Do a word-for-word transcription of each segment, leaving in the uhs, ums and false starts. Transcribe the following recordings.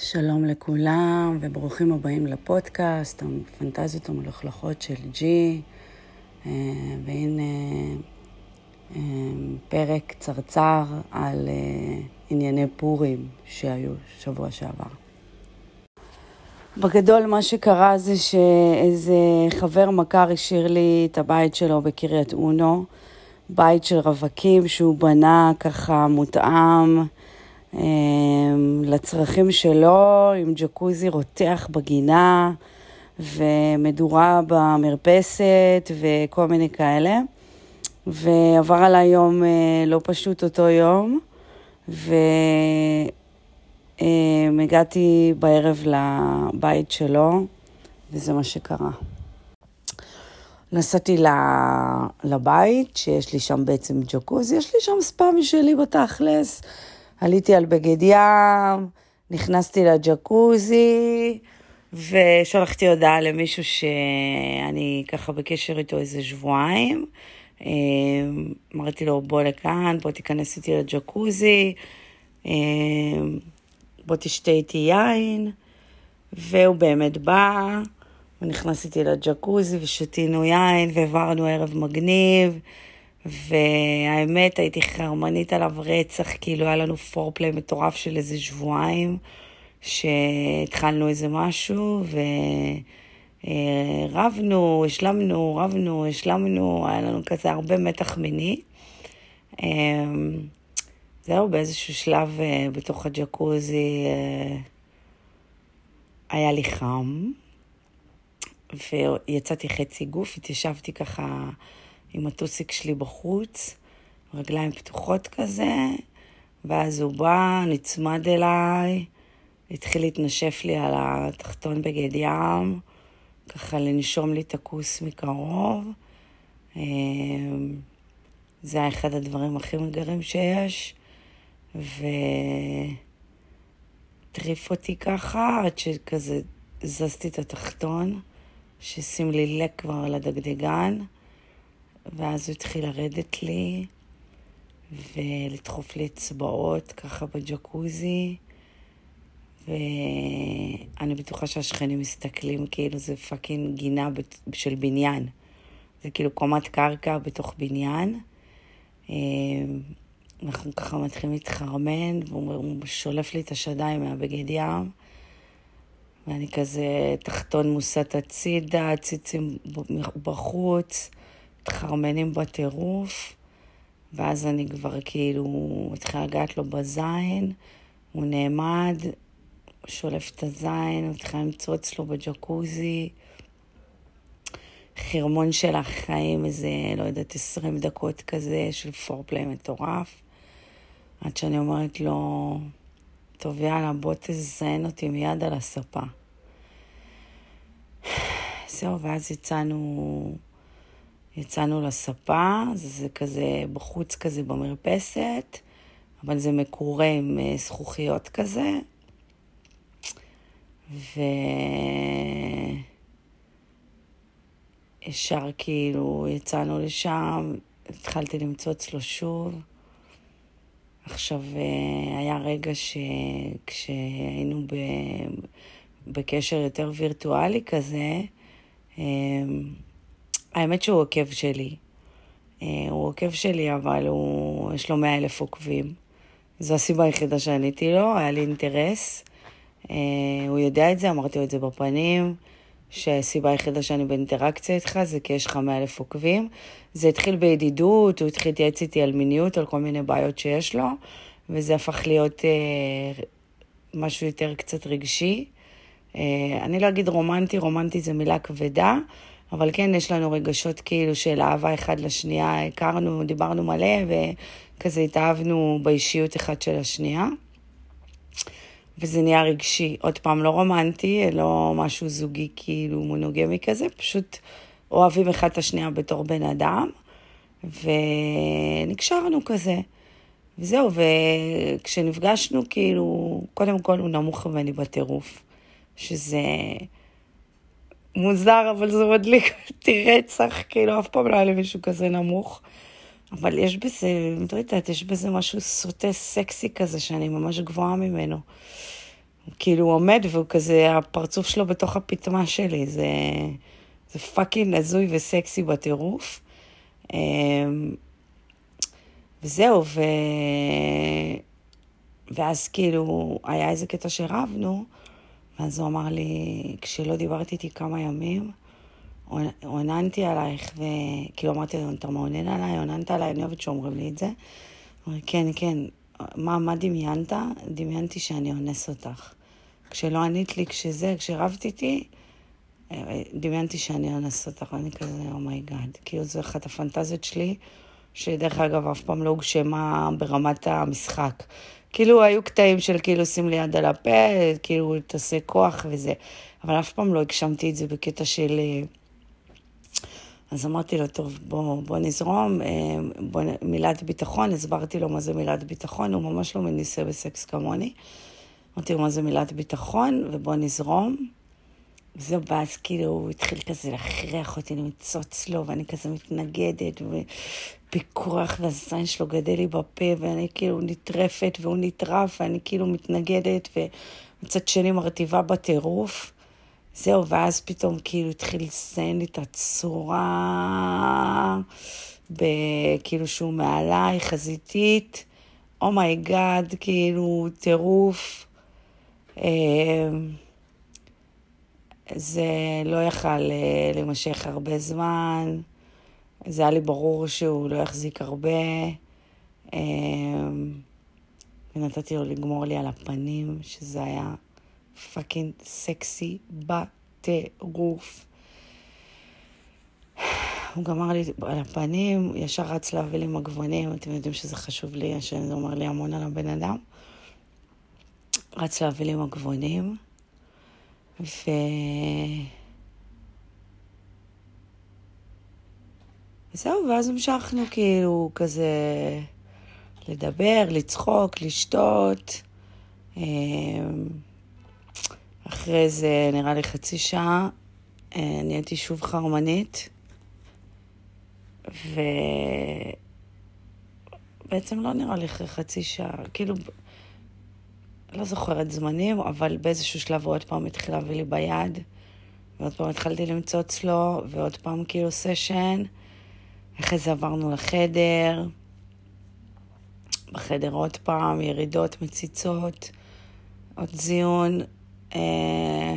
שלום לכולם וברוכים הבאים לפודקאסט הפנטזיות המלוכלכות של ג'י, והנה פרק קצרצר על ענייני פורים שהיו שבוע שעבר. בגדול מה שקרה זה שאיזה חבר מכר השאיר לי את הבית שלו בקריית אונו, בית של רווקים שהוא בנה ככה מותאם אה, לצרכים שלו, עם ג'קוזי רותח בגינה ומדורה במרפסת וכל מיני כאלה. ועבר עליי יום אה, לא פשוט אותו יום, ו... Um, הגעתי בערב לבית שלו, וזה מה שקרה. נסעתי לבית, שיש לי שם בעצם ג'קוז, יש לי שם ספא משלי בתכלס. עליתי על בגד ים, נכנסתי לג'קוזי, ושלחתי הודעה למישהו שאני ככה בקשר איתו איזה שבועיים. אמרתי לו, בוא לכאן, בוא תיכנס איתי לג'קוזי. אמרתי, בוא תשתה איתי יין, והוא באמת בא, ונכנסתי לג'קוזי, ושתינו יין, ועברנו ערב מגניב, והאמת, הייתי חרמנית עליו רצח, כאילו היה לנו פורפלי מטורף של איזה שבועיים, שהתחלנו איזה משהו, ורבנו, השלמנו, רבנו, השלמנו, היה לנו כזה הרבה מתח מיני, ובאמת, זהו, באיזשהו שלב uh, בתוך הג'קוזי uh, היה לי חם, ויצאתי חצי גוף, התיישבתי ככה עם הטוסיק שלי בחוץ, רגליים פתוחות כזה, ואז הוא בא, נצמד אליי, התחיל להתנשף לי על התחתון בגד ים, ככה לנשום לי את הכוס מקרוב. Uh, זה היה אחד הדברים הכי מגרים שיש. וטריף אותי ככה, עד שכזה זזתי את התחתון, ששים לי לק כבר לדגדגן, ואז הוא התחיל לרדת לי, ולדחוף לי אצבעות ככה בג'קוזי, ואני בטוחה שהשכנים מסתכלים כאילו זה פאקינג גינה של בניין, זה כאילו קומת קרקע בתוך בניין, אנחנו ככה מתחילים להתחרמן, והוא שולף לי את השדיים מהבגד ים, ואני כזה תחתון מוסת הצידה, ציצים בחוץ, מתחרמנים בטירוף, ואז אני כבר כאילו מתחילה לגעת לו בזין, הוא נעמד, שולף את הזין, מתחילה למצוץ לו בג'קוזי, חרמון של החיים, איזה, לא יודעת, עשרים דקות כזה של פורפלי מטורף, עד שאני אומרת לו, טוב יאללה, בוא תזיין אותי מיד על הספה. זהו, ואז יצאנו, יצאנו לספה, זה כזה בחוץ כזה במרפסת, אבל זה מקורה עם זכוכיות כזה, ו... ישר כאילו יצאנו לשם, התחלתי למצוץ לו שוב. עכשיו היה רגע שכשהיינו בקשר יותר וירטואלי כזה, האמת שהוא עוקב שלי. הוא עוקב שלי, אבל הוא, יש לו מאה אלף עוקבים. זו הסיבה היחידה שעניתי לו, היה לי אינטרס. הוא יודע את זה, אמרתי לו את זה בפנים. שהסיבה היחידה שאני באינטראקציה איתך זה כי יש לך מאה אלף עוקבים. זה התחיל בידידות, הוא התחיל להתייעץ איתי על מיניות, על כל מיני בעיות שיש לו, וזה הפך להיות אה, משהו יותר קצת רגשי. אה, אני לא אגיד רומנטי, רומנטי זה מילה כבדה, אבל כן יש לנו רגשות כאילו של אהבה אחד לשנייה, הכרנו, דיברנו מלא וכזה התאהבנו באישיות אחד של השנייה. וזה נהיה רגשי, עוד פעם לא רומנטי, לא משהו זוגי כאילו מונוגמי כזה, פשוט אוהבים אחד את השנייה בתור בן אדם, ונקשרנו כזה, וזהו, וכשנפגשנו כאילו, קודם כל הוא נמוך ממני בטירוף, שזה מוזר, אבל זה מדליק אותי רצח, כאילו אף פעם לא היה לי מישהו כזה נמוך. אבל יש בזה, לא יודעת, יש בזה משהו סוטה סקסי כזה, שאני ממש גבוהה ממנו. כאילו הוא עומד והוא כזה, הפרצוף שלו בתוך הפתמה שלי, זה, זה פאקינג הזוי וסקסי בטירוף. וזהו, ו... ואז כאילו היה איזה קטע שרבנו, ואז הוא אמר לי, כשלא דיברתי איתי כמה ימים, עוננתי עלייך, וכאילו אמרתי, אתה מעונן עליי, עוננת עליי, אני אוהבת שאומרים לי את זה. אמרתי, כן, כן, מה, מה דמיינת? דמיינתי שאני אונס אותך. כשלא ענית לי, כשזה, כשרבתי איתי, דמיינתי שאני אונס אותך, ואני כזה, אומייגאד. כאילו זו אחת הפנטזיות שלי, שדרך אגב אף פעם לא הוגשמה ברמת המשחק. כאילו היו קטעים של כאילו שים לי יד על הפה, כאילו תעשה כוח וזה, אבל אף פעם לא הגשמתי את זה בקטע של... אז אמרתי לו, טוב, בוא, בוא נזרום, בוא... מילת ביטחון, הסברתי לו מה זה מילת ביטחון, הוא ממש לא מניסה בסקס כמוני, אמרתי לו מה זה מילת ביטחון, ובוא נזרום, וזהו, ואז כאילו הוא התחיל כזה להכריח אותי, אני מצוץ לו, ואני כזה מתנגדת, ו... פיקוח, והזין שלו גדל לי בפה, ואני כאילו נטרפת, והוא נטרף, ואני כאילו מתנגדת, ומצד שני מרטיבה בטירוף. זהו, ואז פתאום כאילו התחיל לסן לי את הצורה, כאילו שהוא מעליי, חזיתית, אומייגאד, oh כאילו טירוף. זה לא יכל למשך הרבה זמן. זה היה לי ברור שהוא לא יחזיק הרבה, ונתתי לו לגמור לי על הפנים, שזה היה פאקינג סקסי בטירוף. הוא גמר לי על הפנים, ישר רץ להביא לי מגבונים, אתם יודעים שזה חשוב לי, שזה אומר לי המון על הבן אדם. רץ להביא לי מגבונים, ו... זהו, ואז המשכנו כאילו כזה לדבר, לצחוק, לשתות. אחרי זה נראה לי חצי שעה, נהייתי שוב חרמנית. ובעצם לא נראה לי חצי שעה, כאילו, לא זוכרת זמנים, אבל באיזשהו שלב הוא עוד פעם התחילה להביא לי ביד, ועוד פעם התחלתי למצוא אצלו, ועוד פעם כאילו סשן. אחרי זה עברנו לחדר, בחדר עוד פעם, ירידות, מציצות, עוד זיון. אה,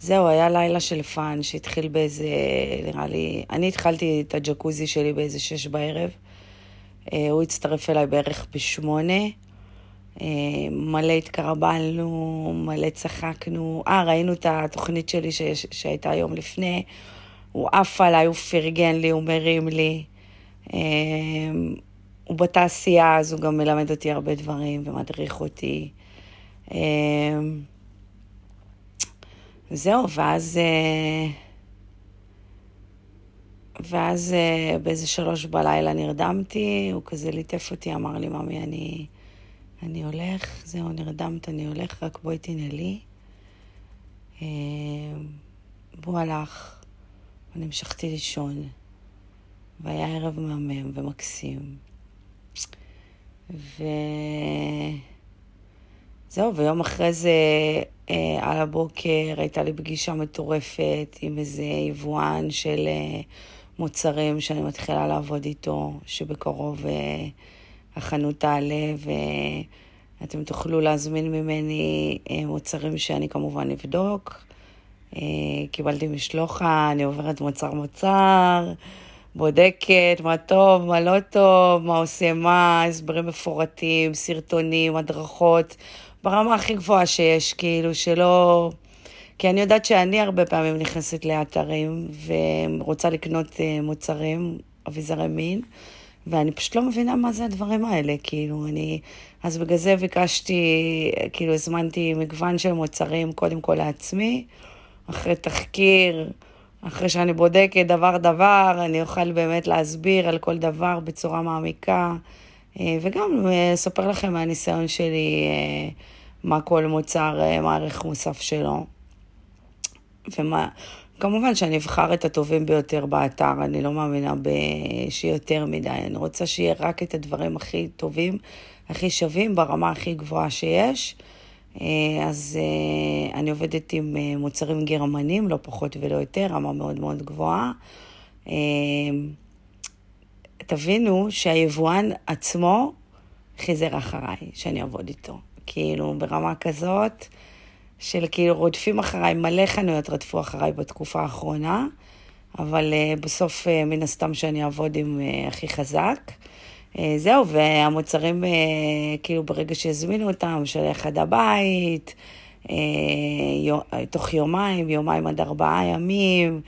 זהו, היה לילה של פאן שהתחיל באיזה, נראה לי, אני התחלתי את הג'קוזי שלי באיזה שש בערב, אה, הוא הצטרף אליי בערך בשמונה, אה, מלא התקרבלנו, מלא צחקנו, אה, ראינו את התוכנית שלי שיש, שהייתה יום לפני, הוא עף עליי, הוא פרגן לי, הוא מרים לי. הוא בתעשייה, אז הוא גם מלמד אותי הרבה דברים ומדריך אותי. זהו, ואז... ואז באיזה שלוש בלילה נרדמתי, הוא כזה ליטף אותי, אמר לי, ממי, אני, אני הולך, זהו, נרדמת, אני הולך, רק בואי תנהלי. בוא הלך. אני המשכתי לישון, והיה ערב מהמם ומקסים. וזהו, ויום אחרי זה, אה, על הבוקר, הייתה לי פגישה מטורפת עם איזה יבואן של אה, מוצרים שאני מתחילה לעבוד איתו, שבקרוב אה, החנות תעלה, ואתם תוכלו להזמין ממני אה, מוצרים שאני כמובן אבדוק. קיבלתי משלוחה, אני עוברת מוצר מוצר, בודקת מה טוב, מה לא טוב, מה עושה מה, הסברים מפורטים, סרטונים, הדרכות, ברמה הכי גבוהה שיש, כאילו שלא... כי אני יודעת שאני הרבה פעמים נכנסת לאתרים ורוצה לקנות מוצרים, אביזרי מין, ואני פשוט לא מבינה מה זה הדברים האלה, כאילו אני... אז בגלל זה ביקשתי, כאילו הזמנתי מגוון של מוצרים קודם כל לעצמי, אחרי תחקיר, אחרי שאני בודקת דבר דבר, אני אוכל באמת להסביר על כל דבר בצורה מעמיקה, וגם אספר לכם מהניסיון שלי, מה כל מוצר, מה הערך מוסף שלו. ומה, כמובן שאני אבחר את הטובים ביותר באתר, אני לא מאמינה שיותר מדי, אני רוצה שיהיה רק את הדברים הכי טובים, הכי שווים, ברמה הכי גבוהה שיש, אז אני עובדת עם מוצרים גרמנים, לא פחות ולא יותר, רמה מאוד מאוד גבוהה. תבינו שהיבואן עצמו חיזר אחריי, שאני אעבוד איתו. כאילו ברמה כזאת, של כאילו רודפים אחריי, מלא חנויות רדפו אחריי בתקופה האחרונה, אבל בסוף מן הסתם שאני אעבוד עם הכי חזק. זהו, והמוצרים כאילו ברגע שהזמינו אותם, שלח עד הבית, תוך יומיים, יומיים עד ארבעה ימים,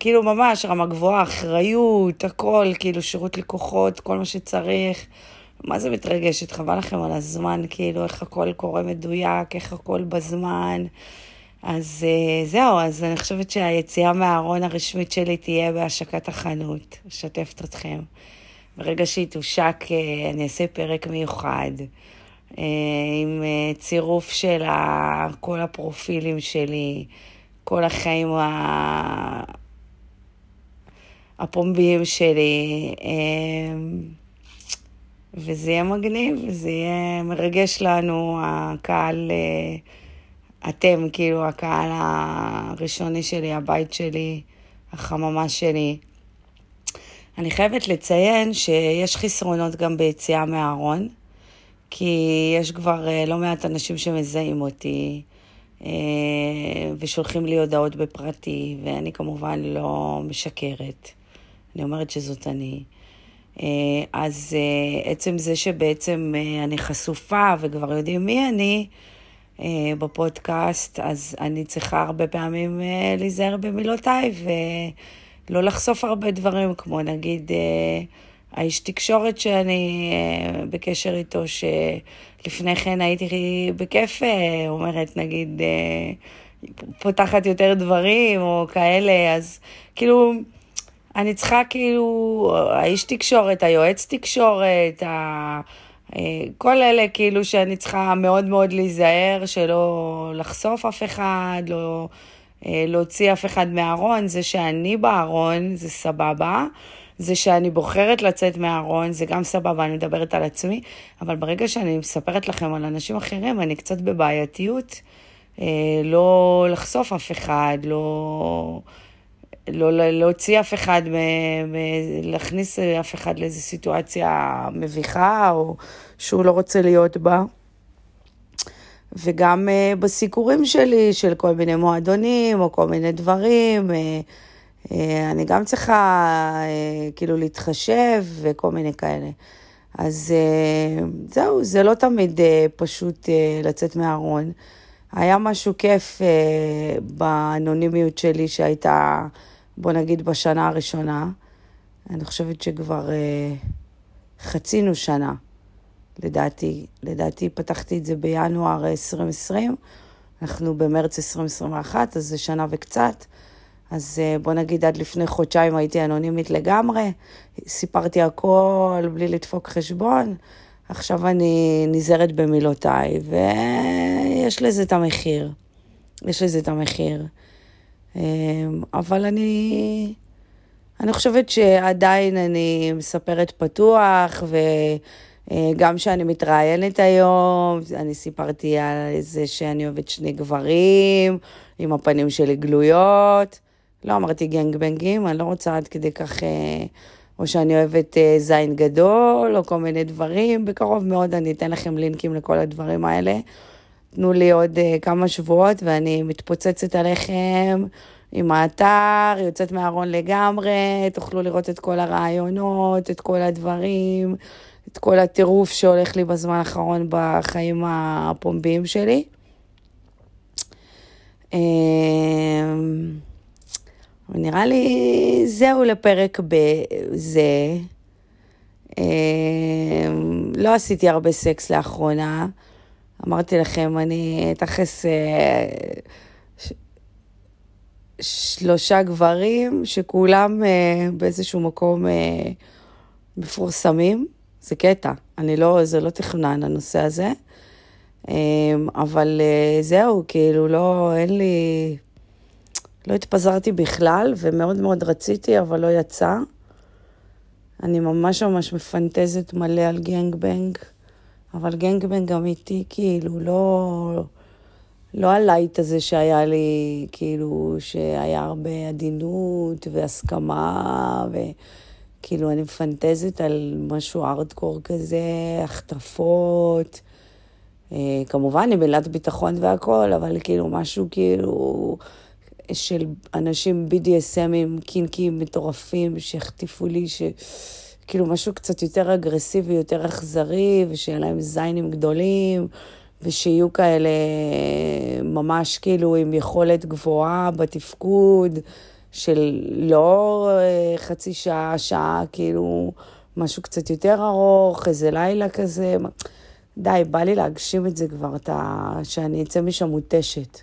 כאילו ממש רמה גבוהה, אחריות, הכל, כאילו שירות לקוחות, כל מה שצריך. מה זה מתרגשת? חבל לכם על הזמן, כאילו איך הכל קורה מדויק, איך הכל בזמן. אז זהו, אז אני חושבת שהיציאה מהארון הרשמית שלי תהיה בהשקת החנות, שתפת אתכם. ברגע שהיא תושק, אני אעשה פרק מיוחד, עם צירוף של כל הפרופילים שלי, כל החיים הפומביים שלי, וזה יהיה מגניב, זה יהיה מרגש לנו, הקהל, אתם, כאילו, הקהל הראשוני שלי, הבית שלי, החממה שלי. אני חייבת לציין שיש חסרונות גם ביציאה מהארון, כי יש כבר לא מעט אנשים שמזהים אותי, ושולחים לי הודעות בפרטי, ואני כמובן לא משקרת. אני אומרת שזאת אני. אז עצם זה שבעצם אני חשופה וכבר יודעים מי אני בפודקאסט, אז אני צריכה הרבה פעמים להיזהר במילותיי ולא לחשוף הרבה דברים, כמו נגיד האיש תקשורת שאני בקשר איתו, שלפני כן הייתי בכיף, אומרת נגיד פותחת יותר דברים או כאלה, אז כאילו אני צריכה כאילו, האיש תקשורת, היועץ תקשורת, ה... כל אלה כאילו שאני צריכה מאוד מאוד להיזהר, שלא לחשוף אף אחד, לא להוציא אף אחד מהארון. זה שאני בארון, זה סבבה. זה שאני בוחרת לצאת מהארון, זה גם סבבה, אני מדברת על עצמי. אבל ברגע שאני מספרת לכם על אנשים אחרים, אני קצת בבעייתיות, לא לחשוף אף אחד, לא... לא להוציא אף אחד, להכניס אף אחד לאיזו סיטואציה מביכה, או שהוא לא רוצה להיות בה. וגם בסיקורים שלי, של כל מיני מועדונים, או כל מיני דברים, אני גם צריכה כאילו להתחשב, וכל מיני כאלה. אז זהו, זה לא תמיד פשוט לצאת מהארון. היה משהו כיף באנונימיות שלי שהייתה, בוא נגיד, בשנה הראשונה. אני חושבת שכבר אה, חצינו שנה, לדעתי. לדעתי פתחתי את זה בינואר עשרים עשרים, אנחנו במרץ עשרים עשרים ואחת, אז זה שנה וקצת. אז אה, בוא נגיד, עד לפני חודשיים הייתי אנונימית לגמרי, סיפרתי הכל בלי לדפוק חשבון, עכשיו אני נזהרת במילותיי, ויש לזה את המחיר. יש לזה את המחיר. אבל אני, אני חושבת שעדיין אני מספרת פתוח, וגם שאני מתראיינת היום, אני סיפרתי על זה שאני אוהבת שני גברים, עם הפנים שלי גלויות. לא אמרתי גנגבנגים, אני לא רוצה עד כדי כך... או שאני אוהבת זין גדול, או כל מיני דברים. בקרוב מאוד אני אתן לכם לינקים לכל הדברים האלה. תנו לי עוד כמה שבועות, ואני מתפוצצת עליכם עם האתר, יוצאת מהארון לגמרי, תוכלו לראות את כל הרעיונות, את כל הדברים, את כל הטירוף שהולך לי בזמן האחרון בחיים הפומביים שלי. ונראה לי זהו לפרק בזה. לא עשיתי הרבה סקס לאחרונה. אמרתי לכם, אני אתחס שלושה גברים שכולם באיזשהו מקום מפורסמים. זה קטע. אני לא, זה לא תכנן הנושא הזה. אבל זהו, כאילו לא, אין לי... לא התפזרתי בכלל, ומאוד מאוד רציתי, אבל לא יצא. אני ממש ממש מפנטזת מלא על גנגבנג, אבל גנגבנג אמיתי, כאילו, לא, לא הלייט הזה שהיה לי, כאילו, שהיה הרבה עדינות והסכמה, וכאילו, אני מפנטזת על משהו ארדקור כזה, החטפות, כמובן, אני מילת ביטחון והכל, אבל כאילו, משהו כאילו, של אנשים בי די אס אמים, קינקים, מטורפים, שהחטיפו לי, שכאילו משהו קצת יותר אגרסיבי, יותר אכזרי, ושיהיה להם זיינים גדולים, ושיהיו כאלה ממש כאילו עם יכולת גבוהה בתפקוד, של לא חצי שעה, שעה, כאילו משהו קצת יותר ארוך, איזה לילה כזה. די, בא לי להגשים את זה כבר, אתה, שאני אצא משם מותשת.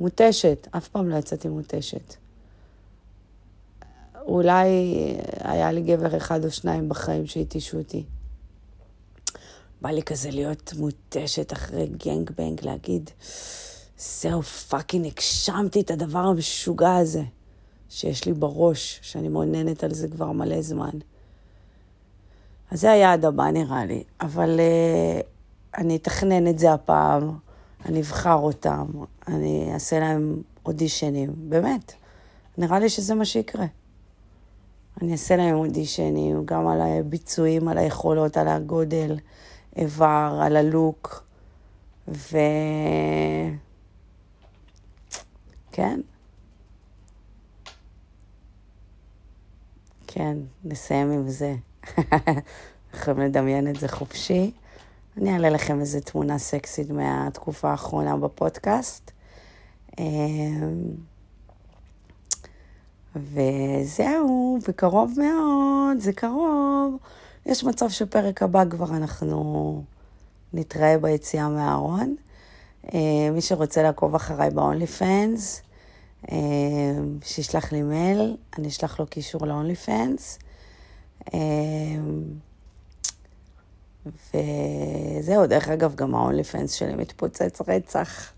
מותשת, אף פעם לא יצאתי מותשת. אולי היה לי גבר אחד או שניים בחיים שהתישו אותי. בא לי כזה להיות מותשת אחרי גנג בנג, להגיד, זהו פאקינג, הגשמתי את הדבר המשוגע הזה, שיש לי בראש, שאני מעוננת על זה כבר מלא זמן. אז זה היה הדבר נראה לי, אבל uh, אני אתכנן את זה הפעם, אני אבחר אותם, אני אעשה להם אודישנים, באמת. נראה לי שזה מה שיקרה. אני אעשה להם אודישנים, גם על הביצועים, על היכולות, על הגודל, איבר, על הלוק, ו... כן? כן, נסיים עם זה. יכולים לדמיין את זה חופשי. אני אעלה לכם איזו תמונה סקסית מהתקופה האחרונה בפודקאסט. וזהו, בקרוב מאוד, זה קרוב. יש מצב שפרק הבא כבר אנחנו נתראה ביציאה מהארון. מי שרוצה לעקוב אחריי ב-אונלי פנס, שישלח לי מייל, אני אשלח לו קישור ל-אונלי פנס. וזהו, דרך אגב, גם ה-אונלי פנס שלי מתפוצץ רצח.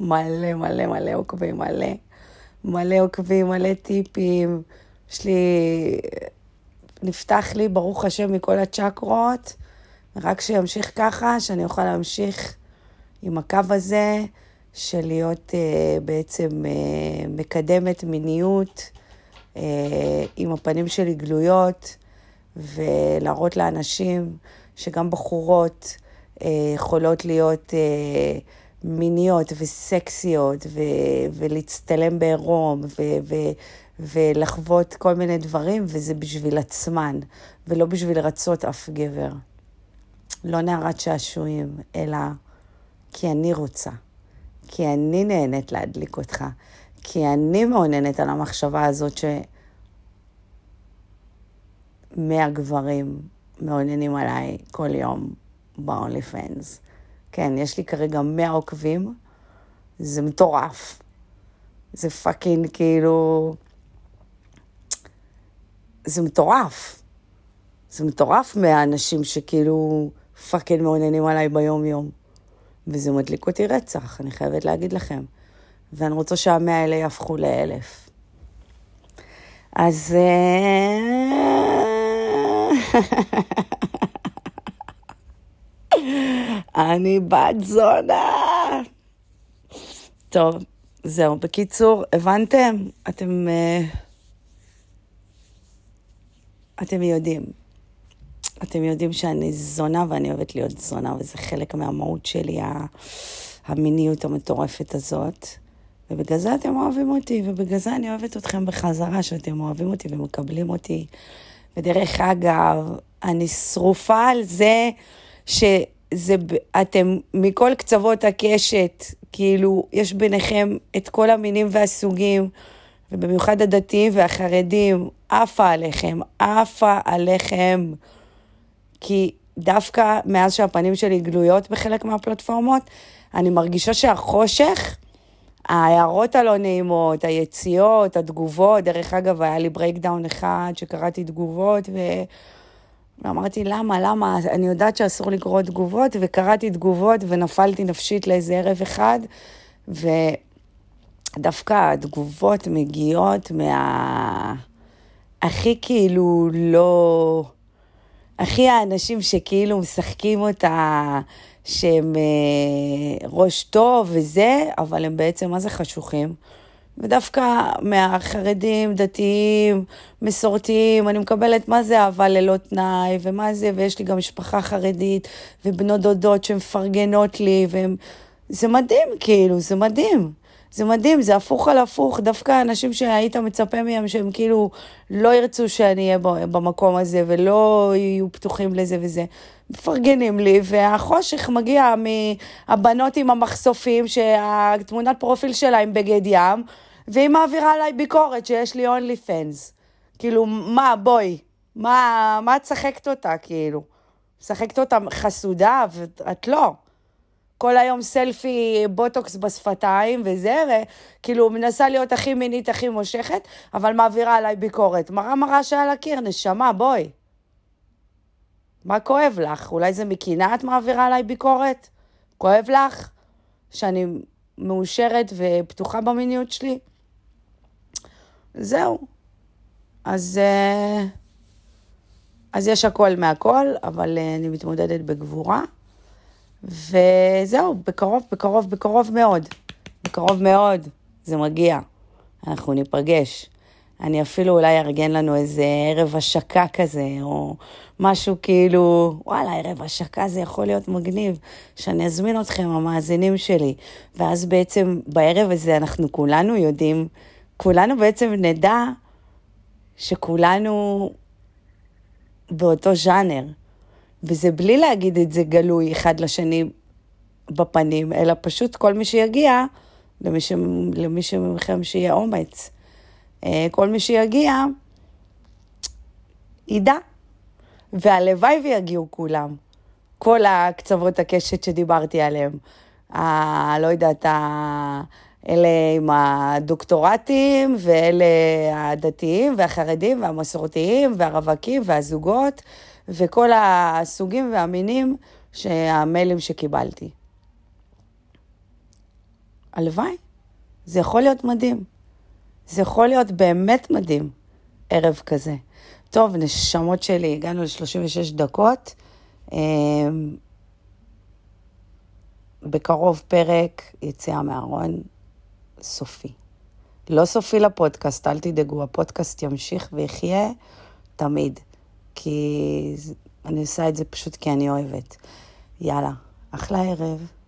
מלא, מלא, מלא עוקבים, מלא. מלא עוקבים, מלא טיפים. יש לי... נפתח לי, ברוך השם, מכל הצ'קרות. רק שימשיך ככה, שאני אוכל להמשיך עם הקו הזה, של להיות אה, בעצם אה, מקדמת מיניות, אה, עם הפנים שלי גלויות, ולהראות לאנשים... שגם בחורות אה, יכולות להיות אה, מיניות וסקסיות ו, ולהצטלם בעירום ו, ו, ולחוות כל מיני דברים, וזה בשביל עצמן, ולא בשביל רצות אף גבר. לא נערת שעשועים, אלא כי אני רוצה, כי אני נהנית להדליק אותך, כי אני מעוננת על המחשבה הזאת שמאה גברים מעוננים עליי כל יום ב-אונלי פנס. כן, יש לי כרגע מאה עוקבים, זה מטורף. זה פאקינג כאילו... זה מטורף. זה מטורף מהאנשים שכאילו פאקינג מעוננים עליי ביום יום. וזה מדליק אותי רצח, אני חייבת להגיד לכם. ואני רוצה שהמאה האלה יהפכו לאלף. אז... אני בת זונה. טוב, זהו, בקיצור, הבנתם? אתם אתם יודעים אתם יודעים שאני זונה, ואני אוהבת להיות זונה, וזה חלק מהמהות שלי, המיניות המטורפת הזאת, ובגלל זה אתם אוהבים אותי, ובגלל זה אני אוהבת אתכם בחזרה, שאתם אוהבים אותי ומקבלים אותי. ודרך אגב, אני שרופה על זה, שאתם מכל קצוות הקשת, כאילו, יש ביניכם את כל המינים והסוגים, ובמיוחד הדתיים והחרדים, עפה עליכם, עפה עליכם, כי דווקא מאז שהפנים שלי גלויות בחלק מהפלטפורמות, אני מרגישה שהחושך, ההערות הלא נעימות, היציאות, התגובות, דרך אגב, היה לי ברייקדאון אחד שקראתי תגובות, ואמרתי, למה, למה, אני יודעת שאסור לקרוא תגובות, וקראתי תגובות, ונפלתי נפשית לאיזה ערב אחד, ו... דווקא התגובות מגיעות מה... הכי כאילו לא... הכי האנשים שכאילו משחקים אותה, שהם ראש טוב וזה, אבל הם בעצם מה זה חשוכים. ודווקא מהחרדים, דתיים, מסורתיים, אני מקבלת מה זה אהבה ללא תנאי, ומה זה, ויש לי גם משפחה חרדית, ובנות דודות שמפרגנות לי, והם... זה מדהים, כאילו, זה מדהים. זה מדהים, זה הפוך על הפוך, דווקא אנשים שהיית מצפה מהם שהם כאילו לא ירצו שאני אהיה במקום הזה ולא יהיו פתוחים לזה וזה. מפרגנים לי, והחושך מגיע מהבנות עם המחשופים שהתמונת פרופיל שלה עם בגד ים, והיא מעבירה עליי ביקורת שיש לי אונלי פנס. כאילו, מה, בואי, מה, מה את שחקת אותה כאילו? שחקת אותה חסודה ואת לא. כל היום סלפי, בוטוקס בשפתיים וזה, כאילו מנסה להיות הכי מינית, הכי מושכת, אבל מעבירה עליי ביקורת. מראה מראה שעל הקיר, נשמה, בואי. מה כואב לך? אולי זה מכינה את מעבירה עליי ביקורת? כואב לך שאני מאושרת ופתוחה במיניות שלי? זהו. אז, אז יש הכל מהכל, אבל אני מתמודדת בגבורה. וזהו, בקרוב, בקרוב, בקרוב מאוד. בקרוב מאוד, זה מגיע. אנחנו ניפגש. אני אפילו אולי ארגן לנו איזה ערב השקה כזה, או משהו כאילו, וואלה, ערב השקה זה יכול להיות מגניב, שאני אזמין אתכם, המאזינים שלי. ואז בעצם בערב הזה אנחנו כולנו יודעים, כולנו בעצם נדע שכולנו באותו ז'אנר. וזה בלי להגיד את זה גלוי אחד לשני בפנים, אלא פשוט כל מי שיגיע, למי, ש... למי שמכם שיהיה אומץ, כל מי שיגיע, ידע. והלוואי ויגיעו כולם, כל הקצוות הקשת שדיברתי עליהם. ה... לא יודעת, ה... אלה עם הדוקטורטים, ואלה הדתיים, והחרדים, והמסורתיים, והרווקים, והזוגות, וכל הסוגים והמינים שהמיילים שקיבלתי. הלוואי, זה יכול להיות מדהים. זה יכול להיות באמת מדהים, ערב כזה. טוב, נשמות שלי, הגענו ל-שלושים ושש דקות. בקרוב פרק יציאה מהארון סופי. לא סופי לפודקאסט, אל תדאגו, הפודקאסט ימשיך ויחיה תמיד. כי אני עושה את זה פשוט כי אני אוהבת. יאללה, אחלה ערב.